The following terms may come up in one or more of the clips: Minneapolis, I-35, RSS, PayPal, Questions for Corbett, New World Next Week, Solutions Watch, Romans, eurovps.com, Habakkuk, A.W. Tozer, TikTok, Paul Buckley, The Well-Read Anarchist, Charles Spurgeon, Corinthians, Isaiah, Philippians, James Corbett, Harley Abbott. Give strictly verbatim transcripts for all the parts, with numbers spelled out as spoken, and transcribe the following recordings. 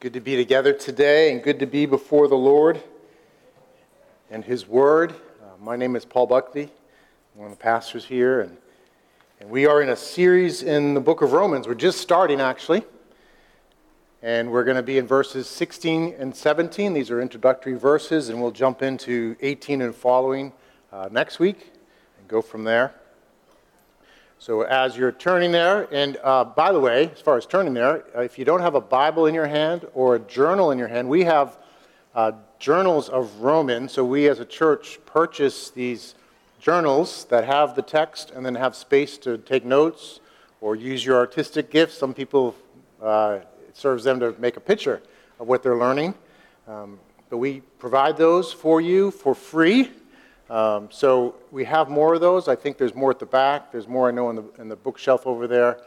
Good to be together today and good to be before the Lord and His Word. Uh, my name is Paul Buckley, I'm one of the pastors here, and, and we are in a series in the book of Romans. We're just starting, actually, and we're going to be in verses sixteen and seventeen. These are introductory verses, and we'll jump into eighteen and following uh, next week and go from there. So as you're turning there, and uh, by the way, as far as turning there, if you don't have a Bible in your hand or a journal in your hand, we have uh, journals of Romans. So we as a church purchase these journals that have the text and then have space to take notes or use your artistic gifts. Some people, uh, it serves them to make a picture of what they're learning. Um, but we provide those for you for free. Um, so we have more of those. I think there's more at the back. There's more, I know, in the in the bookshelf over there.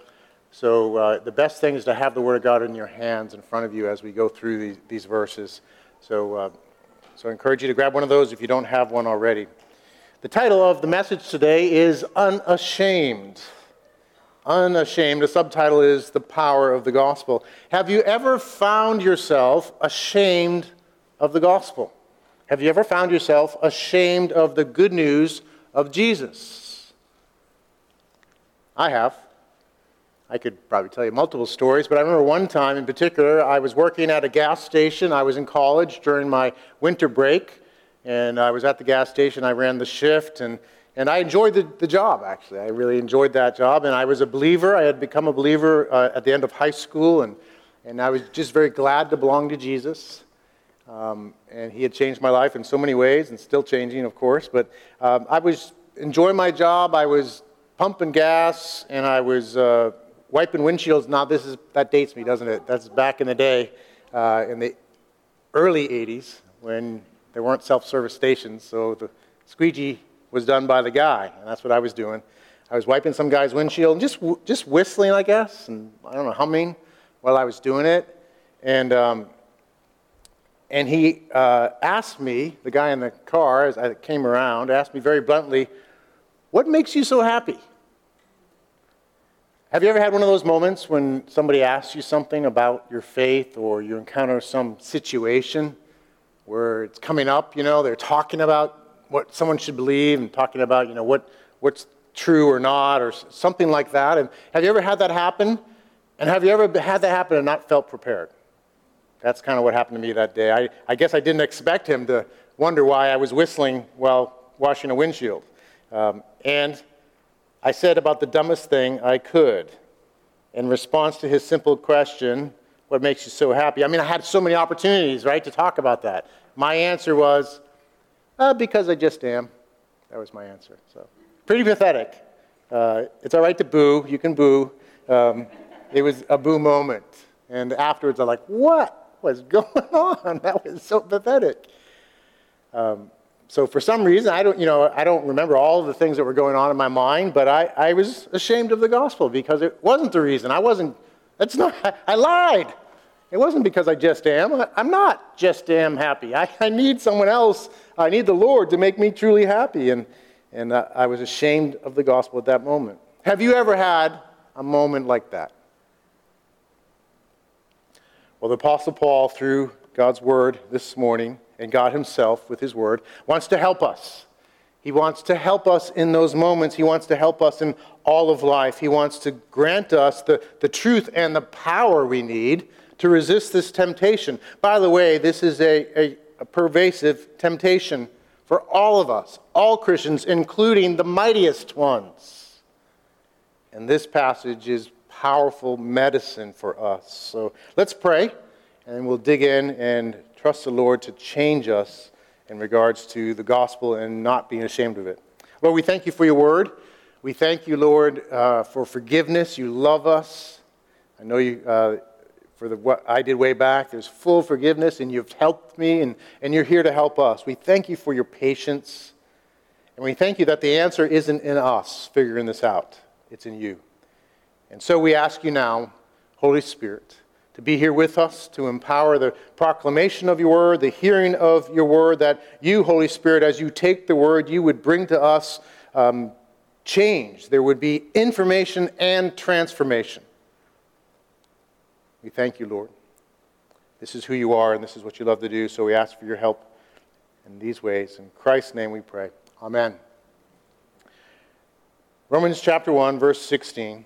So uh, the best thing is to have the Word of God in your hands in front of you as we go through these, these verses. So, uh, so I encourage you to grab one of those if you don't have one already. The title of the message today is Unashamed. Unashamed. The subtitle is The Power of the Gospel. Have you ever found yourself ashamed of the gospel? Have you ever found yourself ashamed of the good news of Jesus? I have. I could probably tell you multiple stories, but I remember one time in particular, I was working at a gas station. I was in college during my winter break, and I was at the gas station. I ran the shift, and, and I enjoyed the, the job, actually. I really enjoyed that job, and I was a believer. I had become a believer uh, at the end of high school, and, and I was just very glad to belong to Jesus. Um, and he had changed my life in so many ways, and still changing, of course. But um, I was enjoying my job. I was pumping gas, and I was uh, wiping windshields. Now, this is that dates me, doesn't it? That's back in the day, uh, in the early eighties, when there weren't self-service stations. So the squeegee was done by the guy, and that's what I was doing. I was wiping some guy's windshield, and just just whistling, I guess, and I don't know, humming while I was doing it, and. Um, And he uh, asked me, the guy in the car, as I came around, asked me very bluntly, "What makes you so happy?" Have you ever had one of those moments when somebody asks you something about your faith or you encounter some situation where it's coming up, you know, they're talking about what someone should believe and talking about, you know, what what's true or not or something like that. And have you ever had that happen? And have you ever had that happen and not felt prepared? That's kind of what happened to me that day. I, I guess I didn't expect him to wonder why I was whistling while washing a windshield. Um, and I said about the dumbest thing I could in response to his simple question, "What makes you so happy?" I mean, I had so many opportunities, right, to talk about that. My answer was, uh, because I just am. That was my answer. So pretty pathetic. Uh, it's all right to boo. You can boo. Um, it was a boo moment. And afterwards, I'm like, what was going on? That was so pathetic. Um, so for some reason, I don't, you know, I don't remember all of the things that were going on in my mind, but I, I was ashamed of the gospel because it wasn't the reason. I wasn't, that's not, I, I lied. It wasn't because I just am. I, I'm not just am happy. I, I need someone else. I need the Lord to make me truly happy. And, and uh, I was ashamed of the gospel at that moment. Have you ever had a moment like that? Well, the Apostle Paul, through God's Word this morning, and God Himself with His Word, wants to help us. He wants to help us in those moments. He wants to help us in all of life. He wants to grant us the, the truth and the power we need to resist this temptation. By the way, this is a, a, a pervasive temptation for all of us, all Christians, including the mightiest ones. And this passage is powerful medicine for us. So let's pray, and we'll dig in and trust the Lord to change us in regards to the gospel and not being ashamed of it. Lord, we thank you for your word. We thank you, Lord, uh, for forgiveness. You love us. I know you uh, for the what I did way back. There's full forgiveness, and you've helped me, and, and you're here to help us. We thank you for your patience, and we thank you that the answer isn't in us figuring this out. It's in you. And so we ask you now, Holy Spirit, to be here with us, to empower the proclamation of your word, the hearing of your word, that you, Holy Spirit, as you take the word, you would bring to us um, change. There would be information and transformation. We thank you, Lord. This is who you are, and this is what you love to do, so we ask for your help in these ways. In Christ's name we pray. Amen. Romans chapter one, verse sixteen,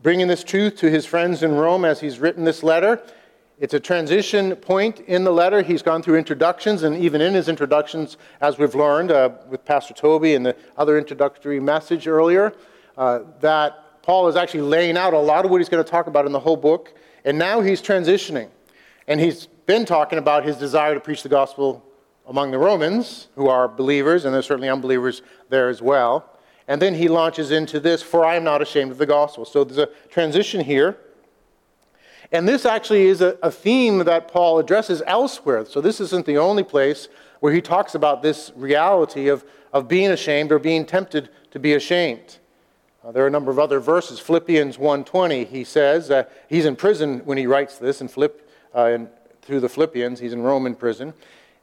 bringing this truth to his friends in Rome as he's written this letter. It's a transition point in the letter. He's gone through introductions, and even in his introductions, as we've learned uh, with Pastor Toby and the other introductory message earlier, uh, that Paul is actually laying out a lot of what he's going to talk about in the whole book. And now he's transitioning. And he's been talking about his desire to preach the gospel among the Romans, who are believers, and there's certainly unbelievers there as well. And then he launches into this, "For I am not ashamed of the gospel." So there's a transition here. And this actually is a, a theme that Paul addresses elsewhere. So this isn't the only place where he talks about this reality of, of being ashamed or being tempted to be ashamed. Uh, there are a number of other verses. Philippians one twenty, he says, uh, he's in prison when he writes this, and Philipp, uh, in, through the Philippians, he's in Roman prison.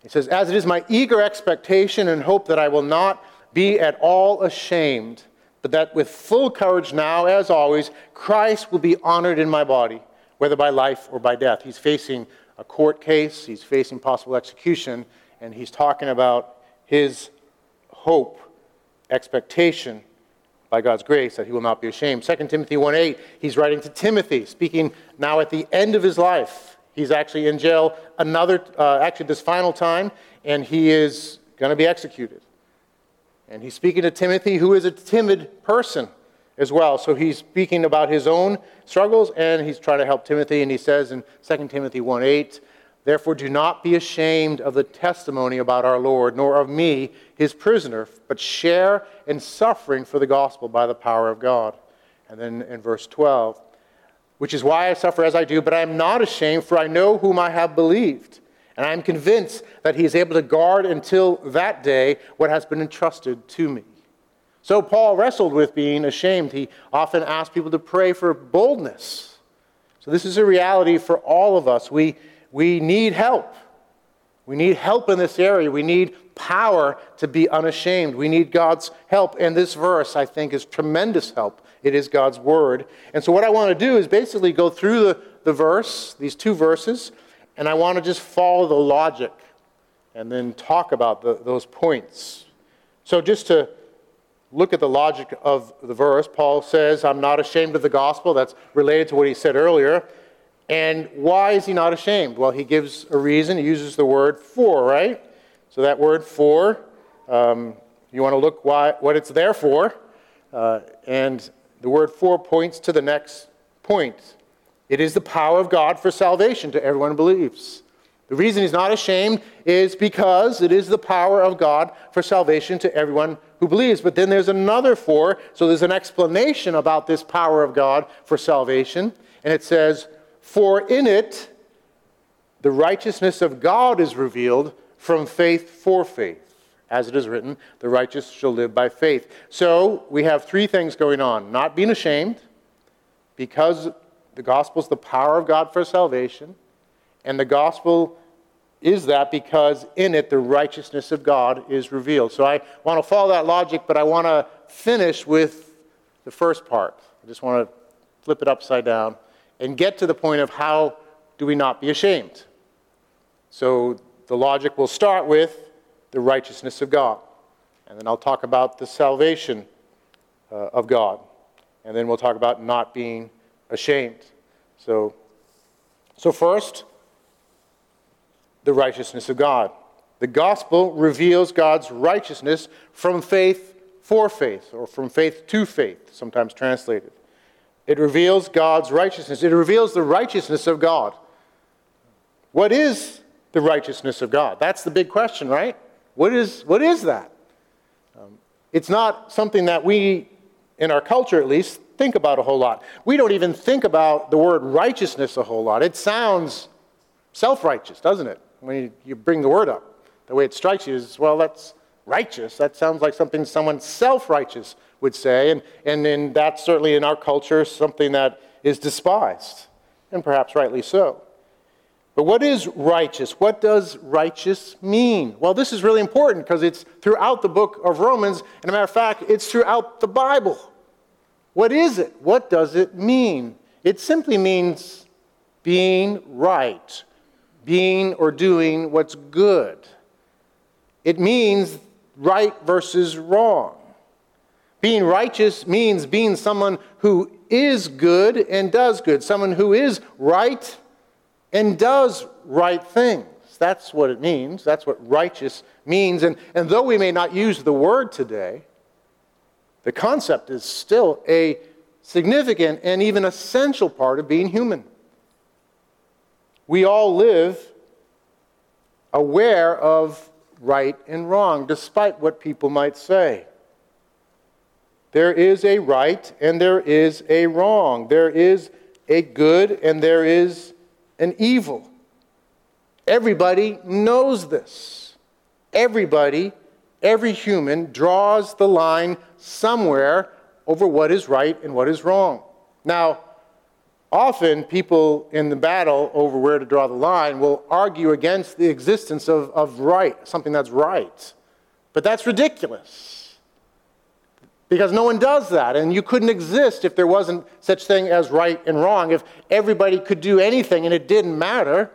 He says, "As it is my eager expectation and hope that I will not be at all ashamed, but that with full courage now, as always, Christ will be honored in my body, whether by life or by death." He's facing a court case, he's facing possible execution, and he's talking about his hope, expectation, by God's grace, that he will not be ashamed. Second Timothy one eight, he's writing to Timothy, speaking now at the end of his life. He's actually in jail another, uh, actually this final time, and he is going to be executed. And he's speaking to Timothy, who is a timid person as well. So he's speaking about his own struggles, and he's trying to help Timothy, and he says in Second Timothy one eight, "Therefore do not be ashamed of the testimony about our Lord, nor of me, his prisoner, but share in suffering for the gospel by the power of God." And then in verse twelve, "Which is why I suffer as I do, but I am not ashamed, for I know whom I have believed. And I am convinced that he is able to guard until that day what has been entrusted to me." So Paul wrestled with being ashamed. He often asked people to pray for boldness. So this is a reality for all of us. We We need help. We need help in this area. We need power to be unashamed. We need God's help. And this verse, I think, is tremendous help. It is God's word. And so what I want to do is basically go through the, the verse, these two verses, and I want to just follow the logic and then talk about the, those points. So just to look at the logic of the verse, Paul says, "I'm not ashamed of the gospel." That's related to what he said earlier. And why is he not ashamed? Well, he gives a reason. He uses the word "for," right? So that word "for," um, you want to look why, what it's there for. Uh, and the word "for" points to the next point. It is the power of God for salvation to everyone who believes. The reason he's not ashamed is because it is the power of God for salvation to everyone who believes. But then there's another "for," so there's an explanation about this power of God for salvation. And it says, "For in it, the righteousness of God is revealed from faith for faith. As it is written, the righteous shall live by faith." So we have three things going on. Not being ashamed, because the gospel is the power of God for salvation. And the gospel is that because in it, the righteousness of God is revealed. So I want to follow that logic, but I want to finish with the first part. I just want to flip it upside down and get to the point of how do we not be ashamed. So the logic will start with the righteousness of God. And then I'll talk about the salvation uh, of God. And then we'll talk about not being ashamed. So, so first, the righteousness of God. The gospel reveals God's righteousness from faith for faith, or from faith to faith, sometimes translated. It reveals God's righteousness. It reveals the righteousness of God. What is the righteousness of God? That's the big question, right? What is what is that? Um, it's not something that we, in our culture at least, think about a whole lot. We don't even think about the word righteousness a whole lot. It sounds self-righteous, doesn't it, when you, you bring the word up? the way it strikes you is, well, that's righteous. That sounds like something someone self-righteous would say, and, and then that's certainly in our culture something that is despised, and perhaps rightly so. But what is righteous? What does righteous mean? Well, this is really important because it's throughout the book of Romans, and a matter of fact, it's throughout the Bible. What is it? What does it mean? It simply means being right, being or doing what's good. It means right versus wrong. Being righteous means being someone who is good and does good, someone who is right and does right things. That's what it means. That's what righteous means. And, and though we may not use the word today, the concept is still a significant and even essential part of being human. We all live aware of right and wrong, despite what people might say. There is a right and there is a wrong. There is a good and there is an evil. Everybody knows this. Everybody, every human draws the line somewhere over what is right and what is wrong. Now, often people in the battle over where to draw the line will argue against the existence of, of right, something that's right. But that's ridiculous, because no one does that, and you couldn't exist if there wasn't such thing as right and wrong. If everybody could do anything and it didn't matter,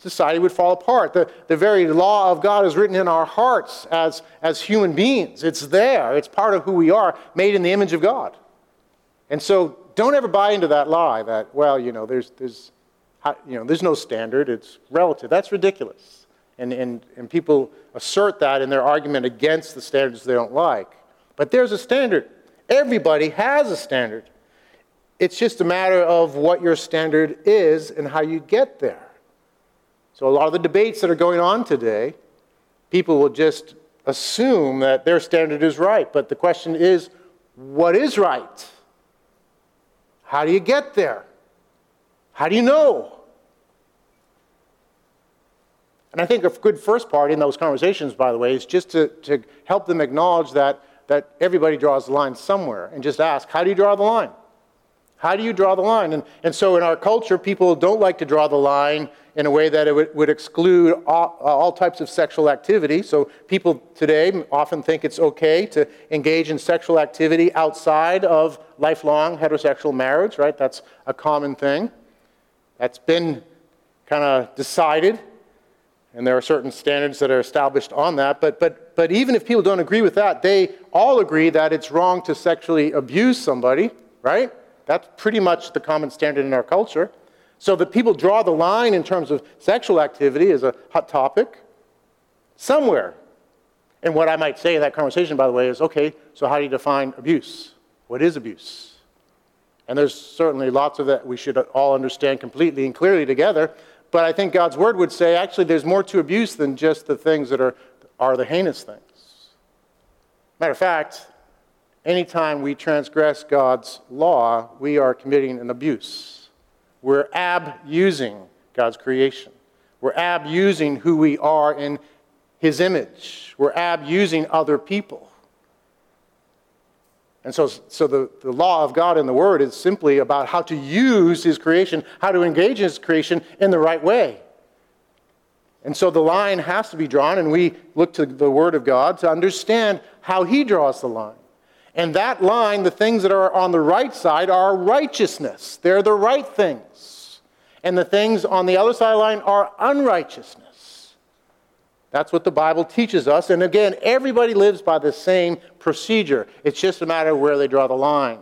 society would fall apart. The, the very law of God is written in our hearts as, as human beings. It's there. It's part of who we are, made in the image of God. And so don't ever buy into that lie that, well, you know, there's there's, you know, there's no standard. It's relative. That's ridiculous. And, and, and people assert that in their argument against the standards they don't like. But there's a standard. Everybody has a standard. It's just a matter of what your standard is and how you get there. So a lot of the debates that are going on today, people will just assume that their standard is right. But the question is, what is right? How do you get there? How do you know? And I think a good first part in those conversations, by the way, is just to, to help them acknowledge that that everybody draws the line somewhere, and just ask, how do you draw the line? How do you draw the line? And, and so in our culture, people don't like to draw the line in a way that it would, would exclude all, all types of sexual activity. So people today often think it's okay to engage in sexual activity outside of lifelong heterosexual marriage, right? That's a common thing. That's been kind of decided. And there are certain standards that are established on that. But but but even if people don't agree with that, they all agree that it's wrong to sexually abuse somebody, right? That's pretty much the common standard in our culture. So that people draw the line in terms of sexual activity is a hot topic somewhere. And what I might say in that conversation, by the way, is, okay, so how do you define abuse? What is abuse? And there's certainly lots of that we should all understand completely and clearly together. But I think God's word would say, actually, there's more to abuse than just the things that are, are the heinous things. Matter of fact, anytime we transgress God's law, we are committing an abuse. We're abusing God's creation. We're abusing who we are in his image. We're abusing other people. And so, so the, the law of God in the Word is simply about how to use his creation, how to engage his creation in the right way. And so the line has to be drawn, and we look to the Word of God to understand how he draws the line. And that line, the things that are on the right side are righteousness. They're the right things. And the things on the other side of the line are unrighteousness. That's what the Bible teaches us. And again, everybody lives by the same procedure. It's just a matter of where they draw the line.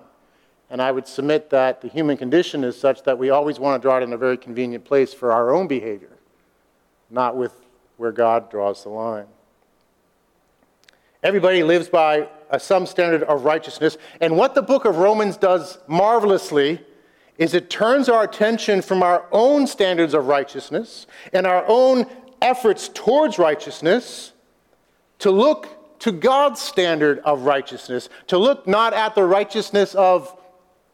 And I would submit that the human condition is such that we always want to draw it in a very convenient place for our own behavior, not with where God draws the line. Everybody lives by a, some standard of righteousness. And what the book of Romans does marvelously is it turns our attention from our own standards of righteousness and our own efforts towards righteousness to look to God's standard of righteousness, to look not at the righteousness of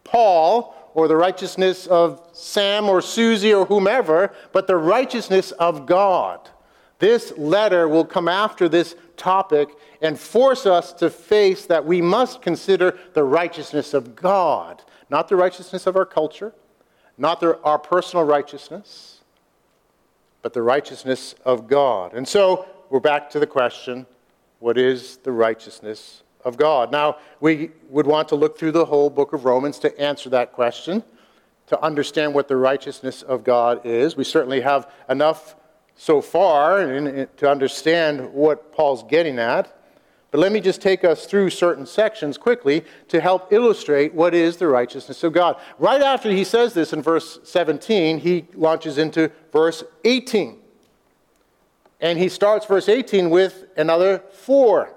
Paul or the righteousness of Sam or Susie or whomever, but the righteousness of God, This letter will come after this topic and force us to face that we must consider the righteousness of God, not the righteousness of our culture, not the, our personal righteousness, but the righteousness of God. And so we're back to the question, what is the righteousness of God? Now, we would want to look through the whole book of Romans to answer that question, to understand what the righteousness of God is. We certainly have enough so far in, in, to understand what Paul's getting at. But let me just take us through certain sections quickly to help illustrate what is the righteousness of God. Right after he says this in verse seventeen, he launches into verse eighteen. And he starts verse eighteen with another four.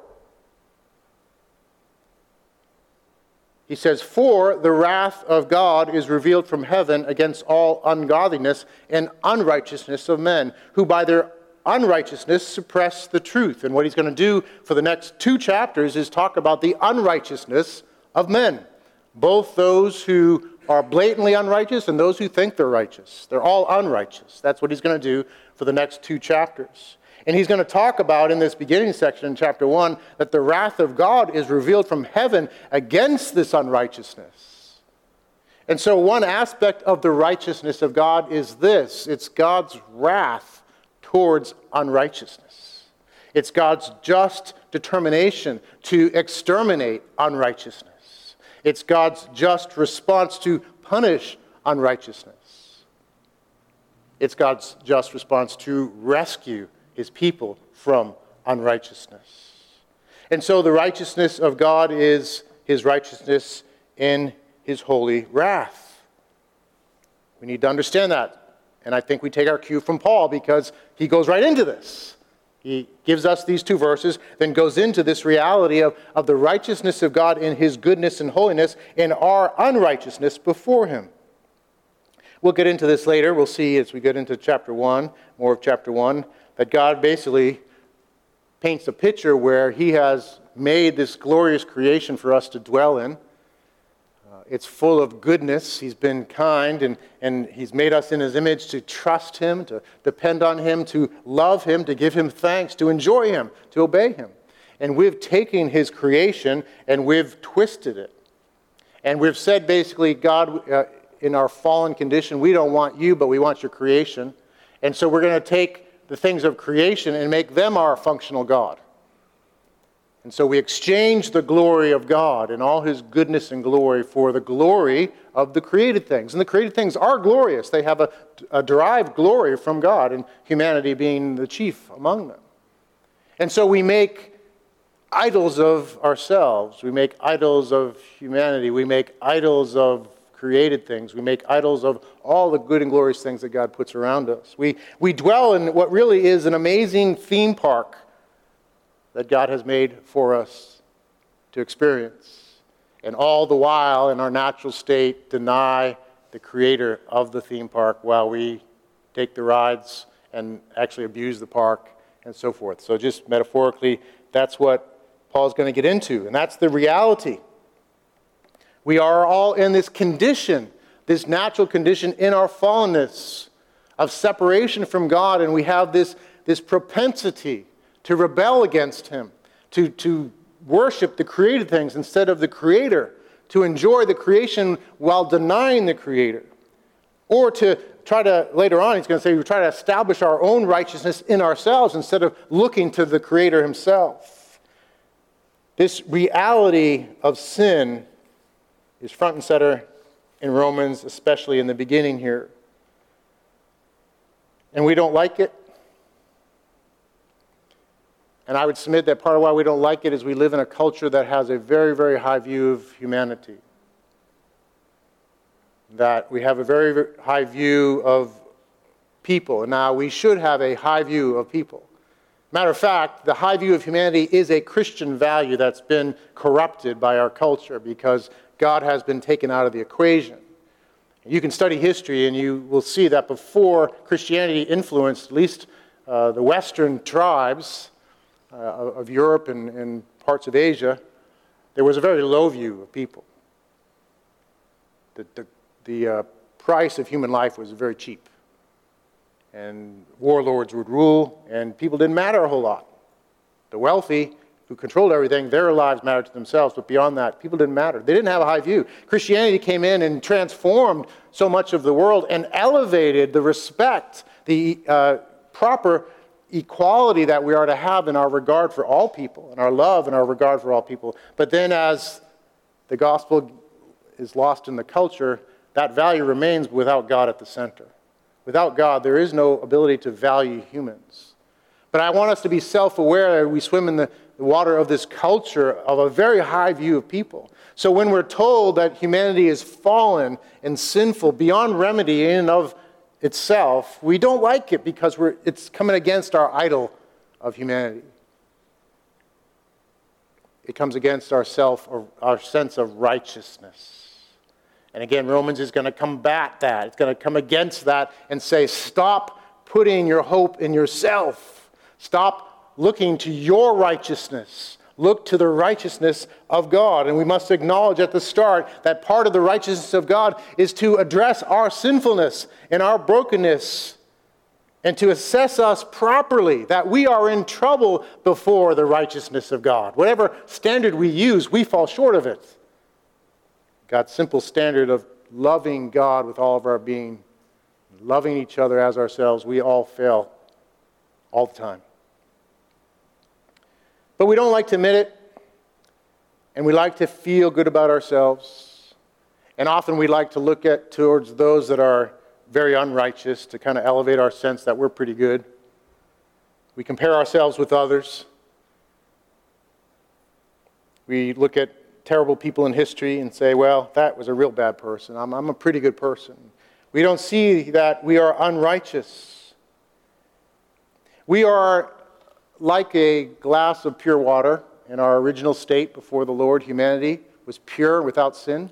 He says, "For the wrath of God is revealed from heaven against all ungodliness and unrighteousness of men, who by their unrighteousness suppress the truth." And what he's going to do for the next two chapters is talk about the unrighteousness of men, both those who are blatantly unrighteous and those who think they're righteous. They're all unrighteous. That's what he's going to do for the next two chapters. And he's going to talk about in this beginning section in chapter one that the wrath of God is revealed from heaven against this unrighteousness. And so one aspect of the righteousness of God is this: it's God's wrath towards unrighteousness. It's God's just determination to exterminate unrighteousness. It's God's just response to punish unrighteousness. It's God's just response to rescue his people from unrighteousness. And so the righteousness of God is his righteousness in his holy wrath. We need to understand that. And I think we take our cue from Paul, because he goes right into this. He gives us these two verses, then goes into this reality of, of the righteousness of God in his goodness and holiness and our unrighteousness before him. We'll get into this later. We'll see as we get into chapter one, more of chapter one, that God basically paints a picture where he has made this glorious creation for us to dwell in. Uh, it's full of goodness. He's been kind, and, and he's made us in his image to trust him, to depend on him, to love him, to give him thanks, to enjoy him, to obey him. And we've taken his creation and we've twisted it. And we've said basically, God, uh, in our fallen condition, we don't want you, but we want your creation. And so we're going to take the things of creation and make them our functional God. And so we exchange the glory of God and all his goodness and glory for the glory of the created things. And the created things are glorious. They have a, a derived glory from God, and humanity being the chief among them. And so we make idols of ourselves. We make idols of humanity. We make idols of created things. We make idols of all the good and glorious things that God puts around us. We we dwell in what really is an amazing theme park that God has made for us to experience. And all the while, in our natural state, deny the creator of the theme park while we take the rides and actually abuse the park and so forth. So just metaphorically, that's what Paul's going to get into. And that's the reality. We are all in this condition, this natural condition in our fallenness of separation from God, and we have this, this propensity to rebel against him, to, to worship the created things instead of the creator, to enjoy the creation while denying the creator, or to try to, later on he's going to say, we try to establish our own righteousness in ourselves instead of looking to the creator himself. This reality of sin is front and center in Romans, especially in the beginning here. And we don't like it. And I would submit that part of why we don't like it is we live in a culture that has a very, very high view of humanity. That we have a very, very high view of people. And now we should have a high view of people. Matter of fact, the high view of humanity is a Christian value that's been corrupted by our culture, because God has been taken out of the equation. You can study history and you will see that before Christianity influenced at least uh, the Western tribes uh, of Europe and, and parts of Asia, there was a very low view of people. The, the, the uh, price of human life was very cheap. and warlords would rule, and people didn't matter a whole lot. The wealthy, who controlled everything, their lives mattered to themselves, but beyond that, people didn't matter. They didn't have a high view. Christianity came in and transformed so much of the world and elevated the respect, the uh, proper equality that we are to have in our regard for all people, and our love and our regard for all people. But then as the gospel is lost in the culture, that value remains without God at the center. Without God, there is no ability to value humans. But I want us to be self-aware that we swim in the the water of this culture of a very high view of people. So when we're told that humanity is fallen and sinful beyond remedy in and of itself, we don't like it because we're it's coming against our idol of humanity. It comes against our self, or our sense of righteousness. And again, Romans is going to combat that. It's going to come against that and say, stop putting your hope in yourself. Stop looking to your righteousness. Look to the righteousness of God. And we must acknowledge at the start that part of the righteousness of God is to address our sinfulness and our brokenness and to assess us properly, that we are in trouble before the righteousness of God. Whatever standard we use, we fall short of it. God's simple standard of loving God with all of our being, loving each other as ourselves, we all fail all the time. But we don't like to admit it, and we like to feel good about ourselves, and often we like to look at towards those that are very unrighteous to kind of elevate our sense that we're pretty good. We compare ourselves with others. We look at terrible people in history and say, well, that was a real bad person. I'm, I'm a pretty good person. We don't see that we are unrighteous. We are like a glass of pure water in our original state before the Lord. Humanity was pure without sin.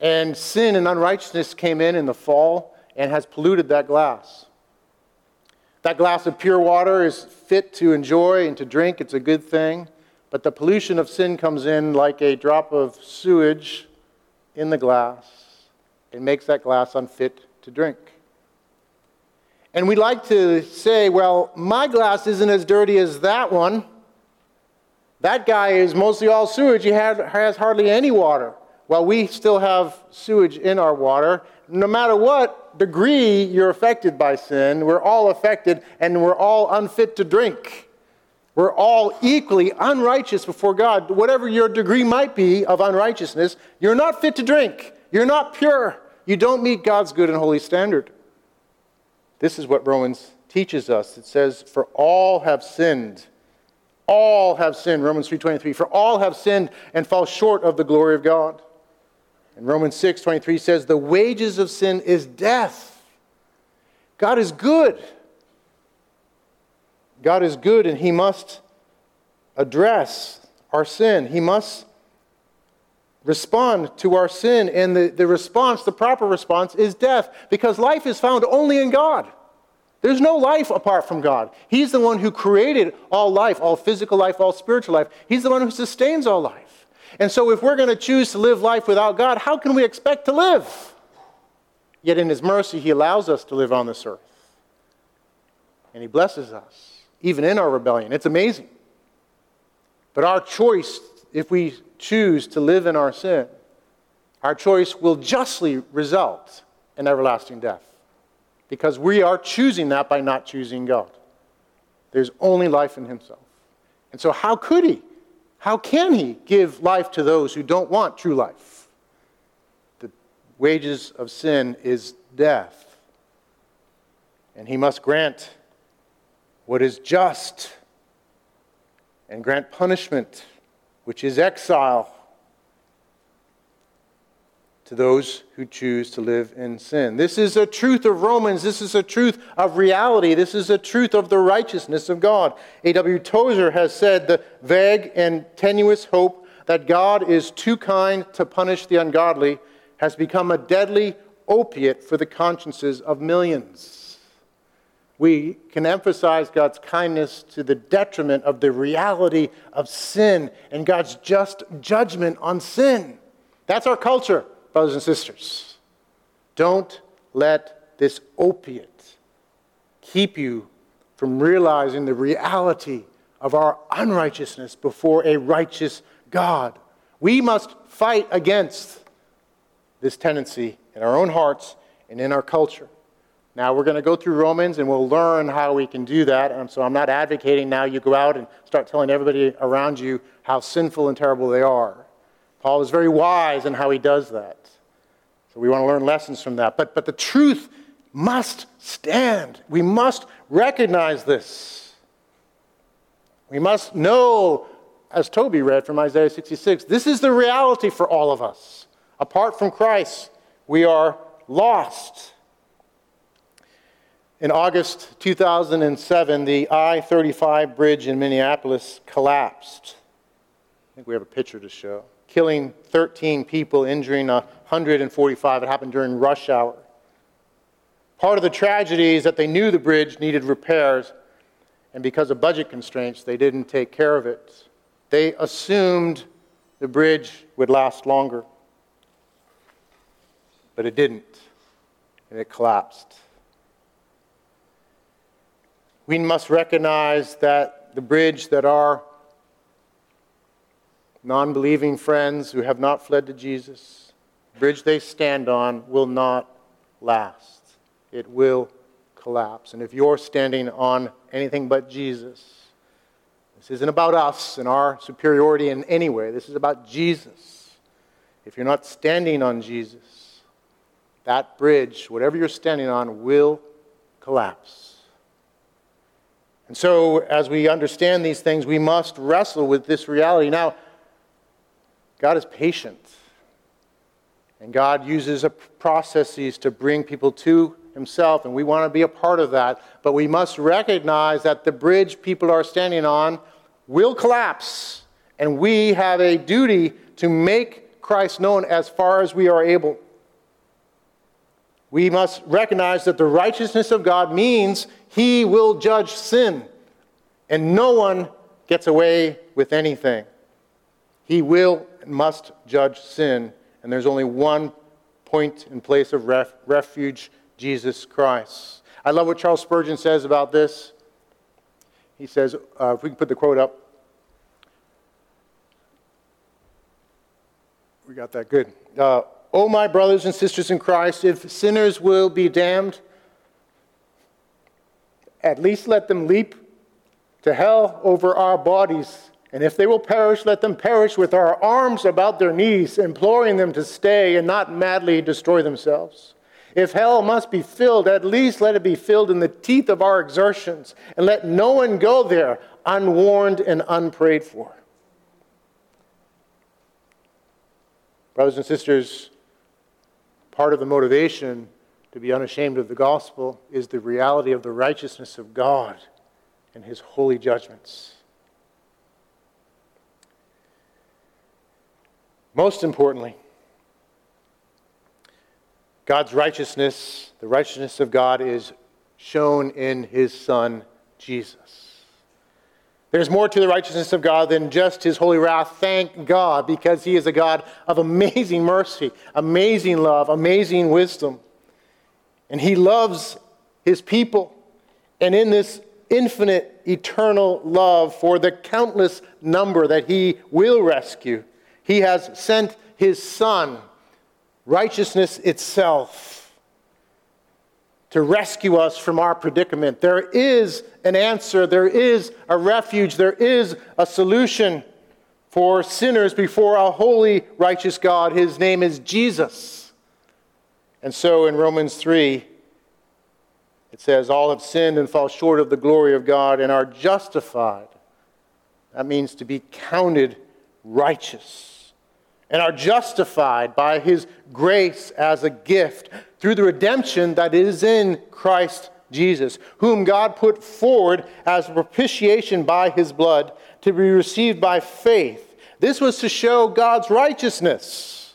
And sin and unrighteousness came in in the fall and has polluted that glass. That glass of pure water is fit to enjoy and to drink. It's a good thing. But the pollution of sin comes in like a drop of sewage in the glass. It makes that glass unfit to drink. And we like to say, well, my glass isn't as dirty as that one. That guy is mostly all sewage. He has, has hardly any water. Well, we still have sewage in our water. No matter what degree you're affected by sin, we're all affected and we're all unfit to drink. We're all equally unrighteous before God. Whatever your degree might be of unrighteousness, you're not fit to drink. You're not pure. You don't meet God's good and holy standard. This is what Romans teaches us. It says, for all have sinned. All have sinned. Romans three twenty-three. For all have sinned and fall short of the glory of God. And Romans six twenty-three says, the wages of sin is death. God is good. God is good, and he must address our sin. He must respond to our sin, and the, the response, the proper response, is death, because life is found only in God. There's no life apart from God. He's the one who created all life, all physical life, all spiritual life. He's the one who sustains all life. And so if we're going to choose to live life without God, how can we expect to live? Yet in his mercy, he allows us to live on this earth. And he blesses us, even in our rebellion. It's amazing. But our choice, if we choose to live in our sin, our choice will justly result in everlasting death, because we are choosing that by not choosing God. There's only life in himself. And so how could he? How can he give life to those who don't want true life? The wages of sin is death. And he must grant what is just and grant punishment, which is exile, to those who choose to live in sin. This is a truth of Romans. This is a truth of reality. This is a truth of the righteousness of God. A W Tozer has said the vague and tenuous hope that God is too kind to punish the ungodly has become a deadly opiate for the consciences of millions. We can emphasize God's kindness to the detriment of the reality of sin and God's just judgment on sin. That's our culture, brothers and sisters. Don't let this opiate keep you from realizing the reality of our unrighteousness before a righteous God. We must fight against this tendency in our own hearts and in our culture. Now, we're going to go through Romans, and we'll learn how we can do that. And so I'm not advocating now you go out and start telling everybody around you how sinful and terrible they are. Paul is very wise in how he does that. So we want to learn lessons from that. But, but the truth must stand. We must recognize this. We must know, as Toby read from Isaiah sixty-six, this is the reality for all of us. Apart from Christ, we are lost. In August two thousand seven, the I thirty-five bridge in Minneapolis collapsed. I think we have a picture to show. Killing thirteen people, injuring one hundred forty-five. It happened during rush hour. Part of the tragedy is that they knew the bridge needed repairs, and because of budget constraints, they didn't take care of it. They assumed the bridge would last longer, but it didn't, and it collapsed. We must recognize that the bridge that our non-believing friends who have not fled to Jesus, the bridge they stand on, will not last. It will collapse. And if you're standing on anything but Jesus, this isn't about us and our superiority in any way. This is about Jesus. If you're not standing on Jesus, that bridge, whatever you're standing on, will collapse. And so, as we understand these things, we must wrestle with this reality. Now, God is patient, and God uses processes to bring people to Himself, and we want to be a part of that. But we must recognize that the bridge people are standing on will collapse, and we have a duty to make Christ known as far as we are able. We must recognize that the righteousness of God means He will judge sin, and no one gets away with anything. He will and must judge sin, and there's only one point and place of ref- refuge, Jesus Christ. I love what Charles Spurgeon says about this. He says, uh, if we can put the quote up. We got that good. Uh, Oh, my brothers and sisters in Christ, if sinners will be damned, at least let them leap to hell over our bodies. And if they will perish, let them perish with our arms about their knees, imploring them to stay and not madly destroy themselves. If hell must be filled, at least let it be filled in the teeth of our exertions, and let no one go there unwarned and unprayed for. Brothers and sisters, part of the motivation to be unashamed of the gospel is the reality of the righteousness of God and His holy judgments. Most importantly, God's righteousness, the righteousness of God, is shown in His Son, Jesus. There's more to the righteousness of God than just His holy wrath. Thank God, because He is a God of amazing mercy, amazing love, amazing wisdom. And He loves His people. And in this infinite, eternal love for the countless number that He will rescue, He has sent His Son, righteousness itself, to rescue us from our predicament. There is an answer. There is a refuge. There is a solution for sinners before a holy, righteous God. His name is Jesus. And so in Romans three, it says, all have sinned and fall short of the glory of God and are justified. That means to be counted righteous. And are justified by His grace as a gift, through the redemption that is in Christ Jesus, whom God put forward as propitiation by His blood, to be received by faith. This was to show God's righteousness.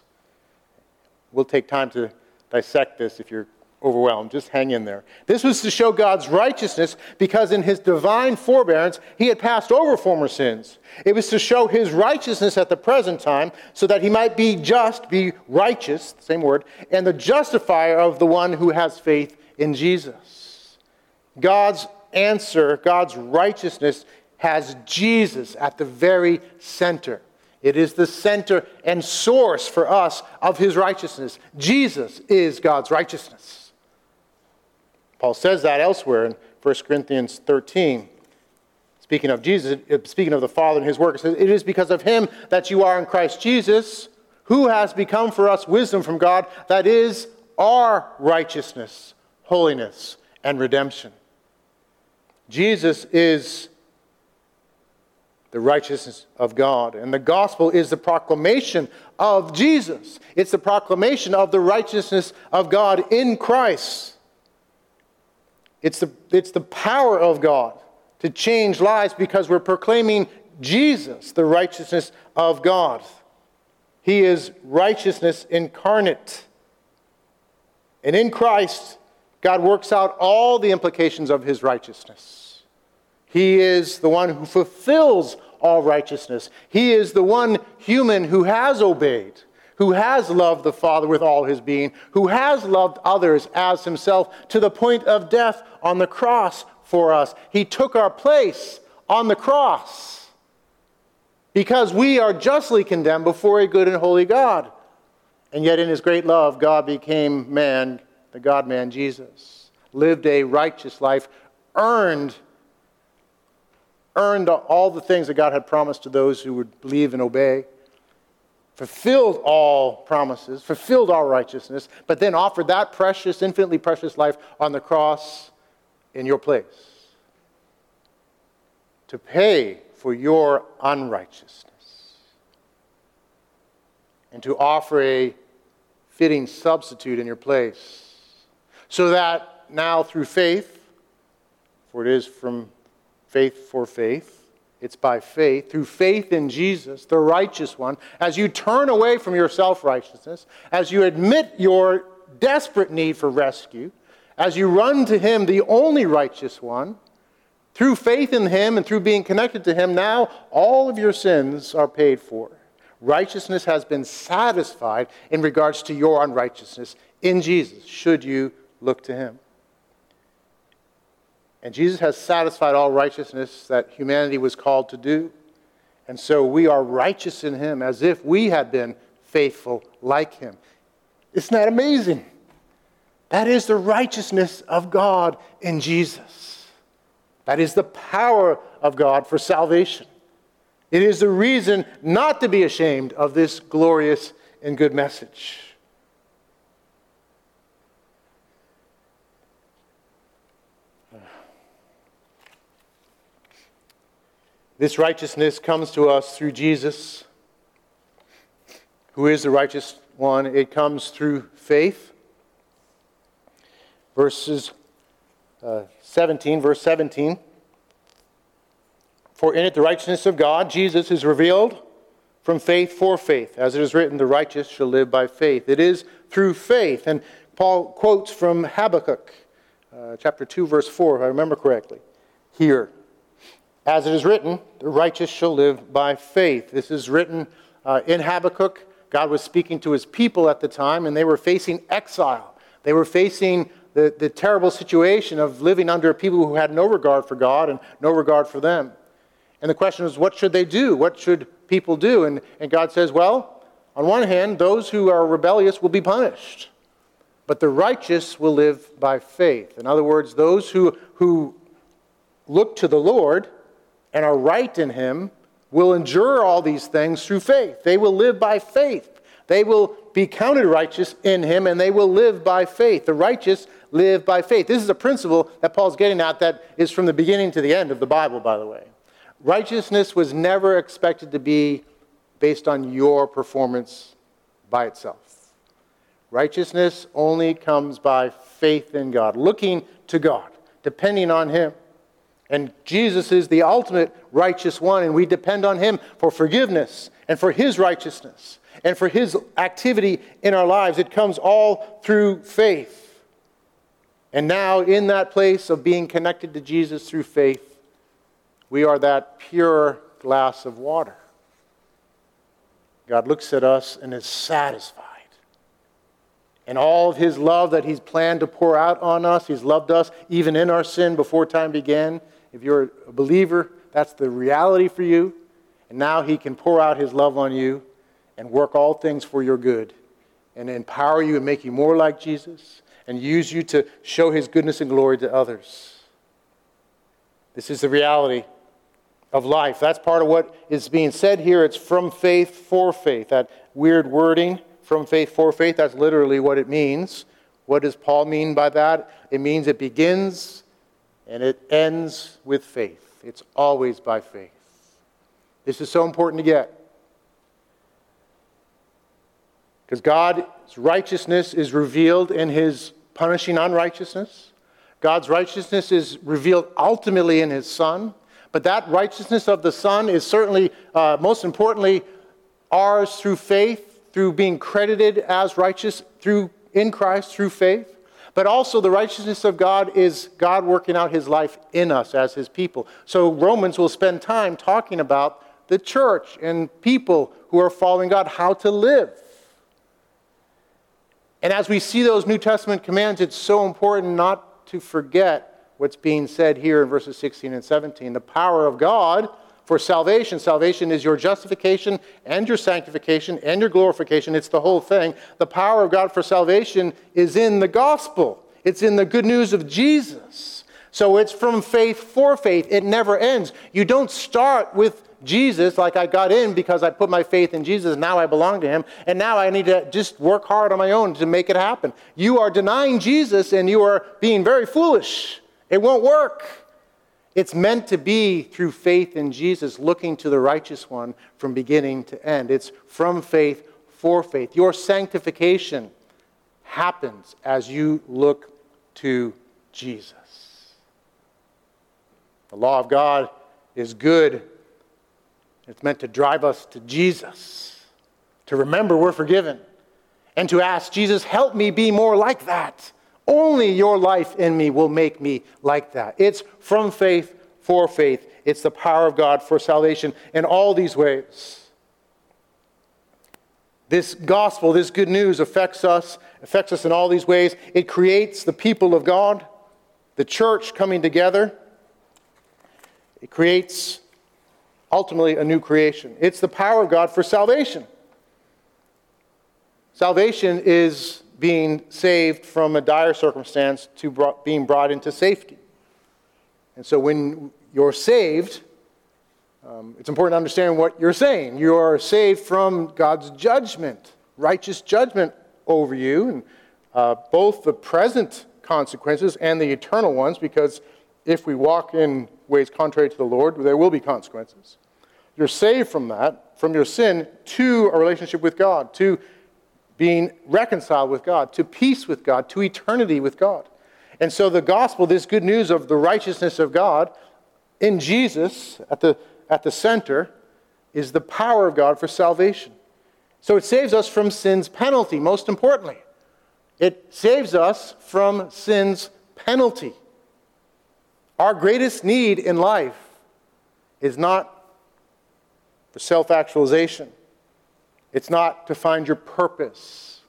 We'll take time to dissect this if you're overwhelmed. Just hang in there. This was to show God's righteousness because in His divine forbearance, He had passed over former sins. It was to show His righteousness at the present time so that He might be just, be righteous, same word, and the justifier of the one who has faith in Jesus. God's answer, God's righteousness, has Jesus at the very center. It is the center and source for us of his righteousness. Jesus is God's righteousness. Paul says that elsewhere in First Corinthians thirteen. Speaking of Jesus, speaking of the Father and his work, it says, "It is because of him that you are in Christ Jesus, who has become for us wisdom from God, that is our righteousness, holiness, and redemption." Jesus is the righteousness of God. And the gospel is the proclamation of Jesus. It's the proclamation of the righteousness of God in Christ. It's the, it's the power of God to change lives because we're proclaiming Jesus, the righteousness of God. He is righteousness incarnate. And in Christ, God works out all the implications of his righteousness. He is the one who fulfills all righteousness. He is the one human who has obeyed, who has loved the Father with all his being, who has loved others as himself to the point of death on the cross for us. He took our place on the cross because we are justly condemned before a good and holy God. And yet in his great love, God became man, the God-man Jesus, lived a righteous life, earned earned all the things that God had promised to those who would believe and obey, fulfilled all promises, fulfilled all righteousness, but then offered that precious, infinitely precious life on the cross in your place to pay for your unrighteousness and to offer a fitting substitute in your place, so that now through faith, for it is from faith for faith. It's by faith, through faith in Jesus, the righteous one. As you turn away from your self-righteousness, as you admit your desperate need for rescue, as you run to him, the only righteous one, through faith in him and through being connected to him, now all of your sins are paid for. Righteousness has been satisfied in regards to your unrighteousness in Jesus, should you look to him. And Jesus has satisfied all righteousness that humanity was called to do. And so we are righteous in him as if we had been faithful like him. Isn't that amazing? That is the righteousness of God in Jesus. That is the power of God for salvation. It is the reason not to be ashamed of this glorious and good message. This righteousness comes to us through Jesus, who is the righteous one. It comes through faith. Verses uh, seventeen, verse seventeen. For in it the righteousness of God, Jesus, is revealed from faith for faith. As it is written, the righteous shall live by faith. It is through faith. And Paul quotes from Habakkuk, uh, chapter two, verse four, if I remember correctly, here. As it is written, the righteous shall live by faith. This is written uh, in Habakkuk. God was speaking to his people at the time, and they were facing exile. They were facing the, the terrible situation of living under people who had no regard for God and no regard for them. And the question was, what should they do? What should people do? And, and God says, well, on one hand, those who are rebellious will be punished, but the righteous will live by faith. In other words, those who, who look to the Lord and are right in him will endure all these things through faith. They will live by faith. They will be counted righteous in him, and they will live by faith. The righteous live by faith. This is a principle that Paul's getting at that is from the beginning to the end of the Bible, by the way. Righteousness was never expected to be based on your performance by itself. Righteousness only comes by faith in God, looking to God, depending on him. And Jesus is the ultimate righteous one, and we depend on him for forgiveness and for his righteousness and for his activity in our lives. It comes all through faith. And now in that place of being connected to Jesus through faith, we are that pure glass of water. God looks at us and is satisfied and all of his love that he's planned to pour out on us. He's loved us even in our sin before time began. If you're a believer, that's the reality for you. And now he can pour out his love on you and work all things for your good and empower you and make you more like Jesus and use you to show his goodness and glory to others. This is the reality of life. That's part of what is being said here. It's from faith for faith. That weird wording, from faith for faith, that's literally what it means. What does Paul mean by that? It means it begins and it ends with faith. It's always by faith. This is so important to get. Because God's righteousness is revealed in his punishing unrighteousness. God's righteousness is revealed ultimately in his Son. But that righteousness of the Son is certainly, uh, most importantly, ours through faith, through being credited as righteous through in Christ, through faith. But also the righteousness of God is God working out his life in us as his people. So Romans will spend time talking about the church and people who are following God, how to live. And as we see those New Testament commands, it's so important not to forget what's being said here in verses sixteen and seventeen. The power of God for salvation. Salvation is your justification and your sanctification and your glorification. It's the whole thing. The power of God for salvation is in the gospel. It's in the good news of Jesus. So it's from faith for faith. It never ends. You don't start with Jesus like I got in because I put my faith in Jesus. Now I belong to him. And now I need to just work hard on my own to make it happen. You are denying Jesus and you are being very foolish. It won't work. It's meant to be through faith in Jesus, looking to the righteous one from beginning to end. It's from faith for faith. Your sanctification happens as you look to Jesus. The law of God is good. It's meant to drive us to Jesus, to remember we're forgiven, and to ask Jesus, help me be more like that. Only your life in me will make me like that. It's from faith for faith. It's the power of God for salvation in all these ways. This gospel, this good news affects us, affects us in all these ways. It creates the people of God, the church coming together. It creates ultimately a new creation. It's the power of God for salvation. Salvation is being saved from a dire circumstance to brought, being brought into safety. And so when you're saved, um, it's important to understand what you're saying. You are saved from God's judgment, righteous judgment over you, and uh, both the present consequences and the eternal ones, because if we walk in ways contrary to the Lord, there will be consequences. You're saved from that, from your sin, to a relationship with God, to being reconciled with God, to peace with God, to eternity with God. And so the gospel, this good news of the righteousness of God in Jesus at the, at the center, is the power of God for salvation. So it saves us from sin's penalty, most importantly. It saves us from sin's penalty. Our greatest need in life is not for self-actualization. It's not to find your purpose.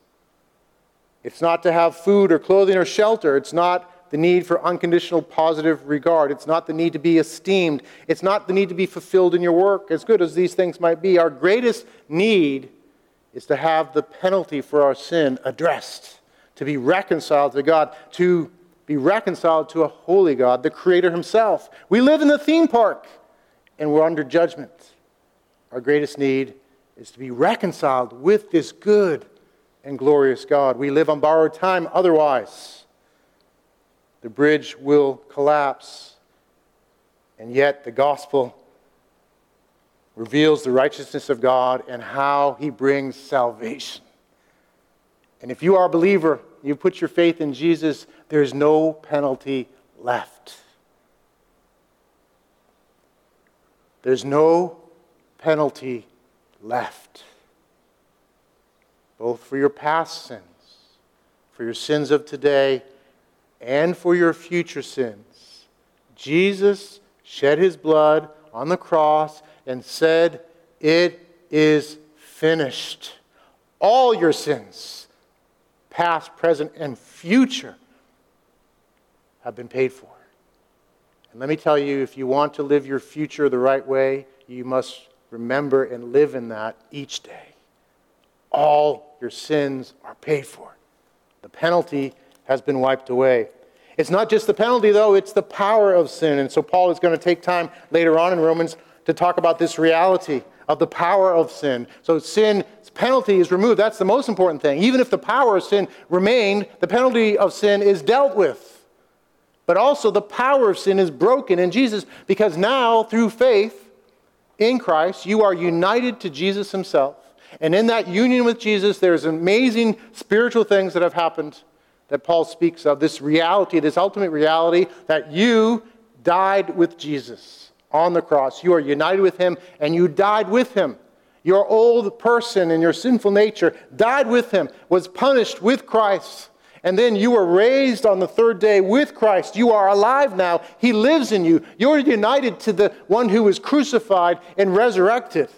It's not to have food or clothing or shelter. It's not the need for unconditional positive regard. It's not the need to be esteemed. It's not the need to be fulfilled in your work, as good as these things might be. Our greatest need is to have the penalty for our sin addressed, to be reconciled to God, to be reconciled to a holy God, the Creator himself. We live in the theme park, and we're under judgment. Our greatest need is to be reconciled with this good and glorious God. We live on borrowed time otherwise. The bridge will collapse. And yet the gospel reveals the righteousness of God and how he brings salvation. And if you are a believer, you put your faith in Jesus, there is no penalty left. There's no penalty left. Left, both for your past sins, for your sins of today, and for your future sins. Jesus shed his blood on the cross and said, "It is finished." All your sins past, present, and future have been paid for. And let me tell you, if you want to live your future the right way, you must remember and live in that each day. All your sins are paid for. The penalty has been wiped away. It's not just the penalty, though. It's the power of sin. And so Paul is going to take time later on in Romans to talk about this reality of the power of sin. So sin's penalty is removed. That's the most important thing. Even if the power of sin remained, the penalty of sin is dealt with. But also the power of sin is broken in Jesus, because now through faith in Christ, you are united to Jesus himself. And in that union with Jesus, there's amazing spiritual things that have happened that Paul speaks of. This reality, this ultimate reality that you died with Jesus on the cross. You are united with him and you died with him. Your old person and your sinful nature died with him, was punished with Christ. And then you were raised on the third day with Christ. You are alive now. He lives in you. You're united to the one who was crucified and resurrected.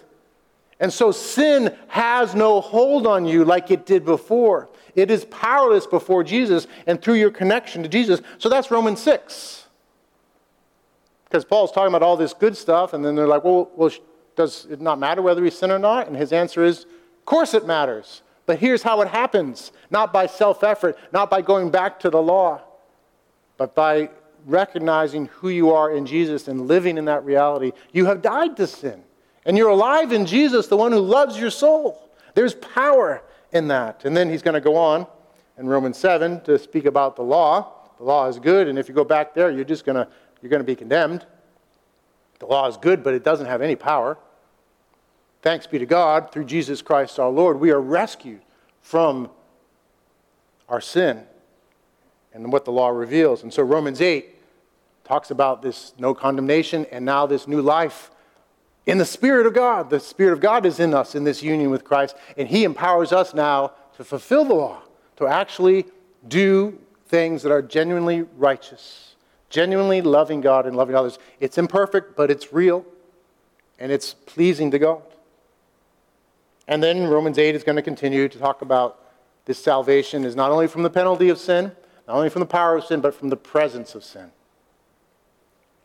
And so sin has no hold on you like it did before. It is powerless before Jesus and through your connection to Jesus. So that's Romans six. Because Paul's talking about all this good stuff, and then they're like, well, well, does it not matter whether we sin or not? And his answer is, of course it matters. But here's how it happens. Not by self-effort, not by going back to the law, but by recognizing who you are in Jesus and living in that reality. You have died to sin, and you're alive in Jesus, the one who loves your soul. There's power in that. And then he's going to go on in Romans seven to speak about the law. The law is good, and if you go back there, you're just going to you're going to be condemned. The law is good, but it doesn't have any power. Thanks be to God, through Jesus Christ our Lord, we are rescued from our sin and what the law reveals. And so Romans eight talks about this no condemnation and now this new life in the Spirit of God. The Spirit of God is in us in this union with Christ, and he empowers us now to fulfill the law, to actually do things that are genuinely righteous, genuinely loving God and loving others. It's imperfect, but it's real, and it's pleasing to God. And then Romans eight is going to continue to talk about this salvation is not only from the penalty of sin, not only from the power of sin, but from the presence of sin.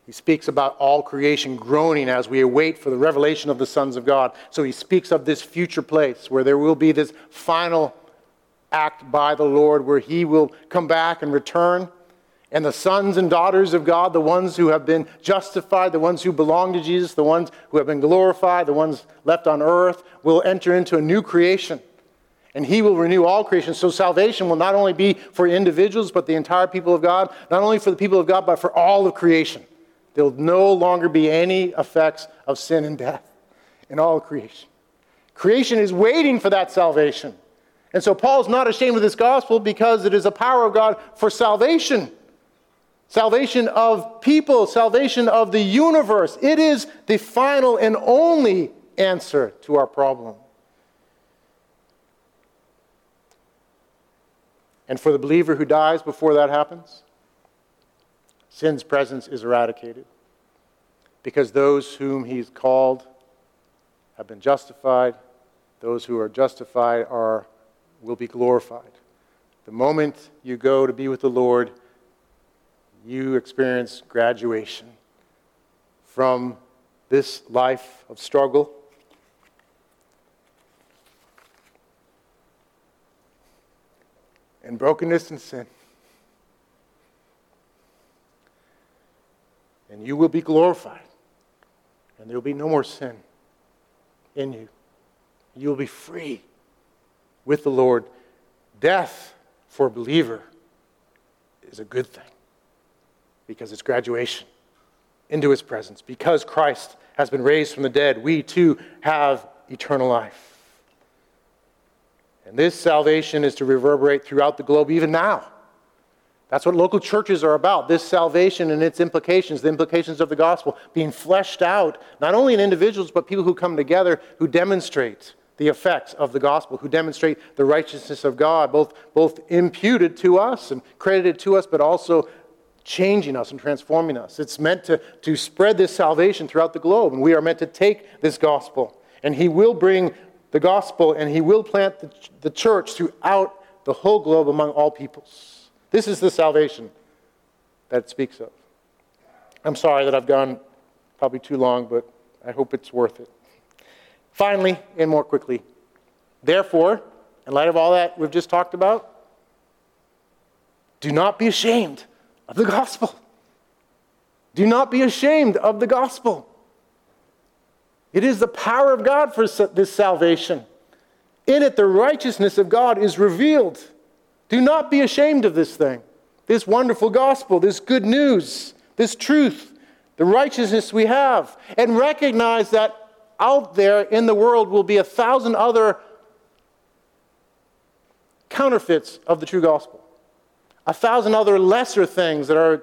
He speaks about all creation groaning as we await for the revelation of the sons of God. So he speaks of this future place where there will be this final act by the Lord, where he will come back and return. And the sons and daughters of God, the ones who have been justified, the ones who belong to Jesus, the ones who have been glorified, the ones left on earth, will enter into a new creation. And he will renew all creation. So salvation will not only be for individuals, but the entire people of God. Not only for the people of God, but for all of creation. There will no longer be any effects of sin and death in all creation. Creation is waiting for that salvation. And so Paul's not ashamed of this gospel, because it is a power of God for salvation. Salvation of people, salvation of the universe. It is the final and only answer to our problem. And for the believer who dies before that happens, sin's presence is eradicated, because those whom he's called have been justified. Those who are justified are will be glorified. The moment you go to be with the Lord, you experience graduation from this life of struggle and brokenness and sin. And you will be glorified. And there will be no more sin in you. You will be free with the Lord. Death for a believer is a good thing, because it's graduation into his presence. Because Christ has been raised from the dead, we too have eternal life. And this salvation is to reverberate throughout the globe even now. That's what local churches are about, this salvation and its implications, the implications of the gospel being fleshed out, not only in individuals, but people who come together who demonstrate the effects of the gospel, who demonstrate the righteousness of God, both, both imputed to us and credited to us, but also changing us and transforming us. It's meant to, to spread this salvation throughout the globe, and we are meant to take this gospel. And he will bring the gospel, and he will plant the, the church throughout the whole globe among all peoples. This is the salvation that it speaks of. I'm sorry that I've gone probably too long, but I hope it's worth it. Finally, and more quickly, therefore, in light of all that we've just talked about, do not be ashamed of the gospel. Do not be ashamed of the gospel. It is the power of God for this salvation. In it, the righteousness of God is revealed. Do not be ashamed of this thing, this wonderful gospel, this good news, this truth, the righteousness we have. And recognize that out there in the world will be a thousand other counterfeits of the true gospel. A thousand other lesser things that are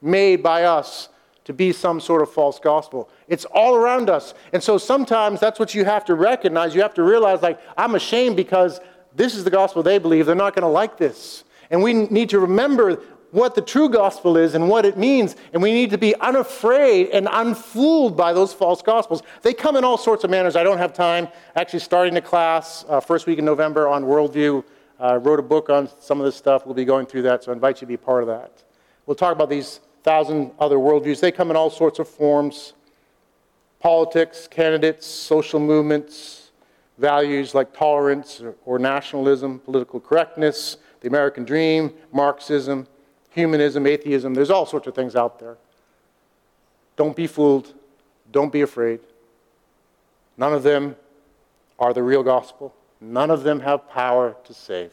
made by us to be some sort of false gospel. It's all around us. And so sometimes that's what you have to recognize. You have to realize, like, I'm ashamed because this is the gospel they believe. They're not going to like this. And we need to remember what the true gospel is and what it means. And we need to be unafraid and unfooled by those false gospels. They come in all sorts of manners. I don't have time. Actually, starting a class uh, first week in November on worldview. I uh, wrote a book on some of this stuff. We'll be going through that, so I invite you to be a part of that. We'll talk about these thousand other worldviews. They come in all sorts of forms: politics, candidates, social movements, values like tolerance or, or nationalism, political correctness, the American dream, Marxism, humanism, atheism. There's all sorts of things out there. Don't be fooled. Don't be afraid. None of them are the real gospel. None of them have power to save.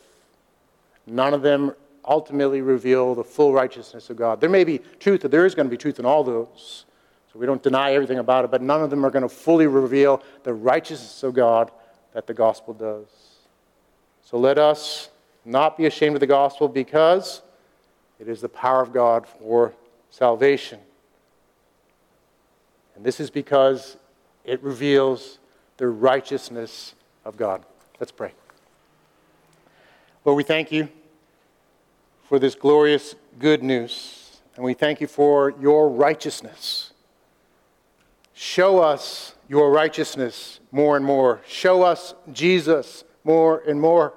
None of them ultimately reveal the full righteousness of God. There may be truth, that there is going to be truth in all those. So we don't deny everything about it, but none of them are going to fully reveal the righteousness of God that the gospel does. So let us not be ashamed of the gospel, because it is the power of God for salvation. And this is because it reveals the righteousness of God. Let's pray. Lord, we thank you for this glorious good news, and we thank you for your righteousness. Show us your righteousness more and more. Show us Jesus more and more.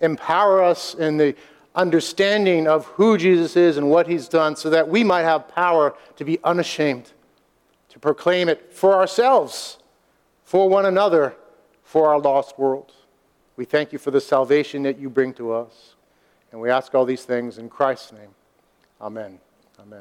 Empower us in the understanding of who Jesus is and what he's done, so that we might have power to be unashamed, to proclaim it for ourselves, for one another, for our lost world. We thank you for the salvation that you bring to us. And we ask all these things in Christ's name. Amen. Amen.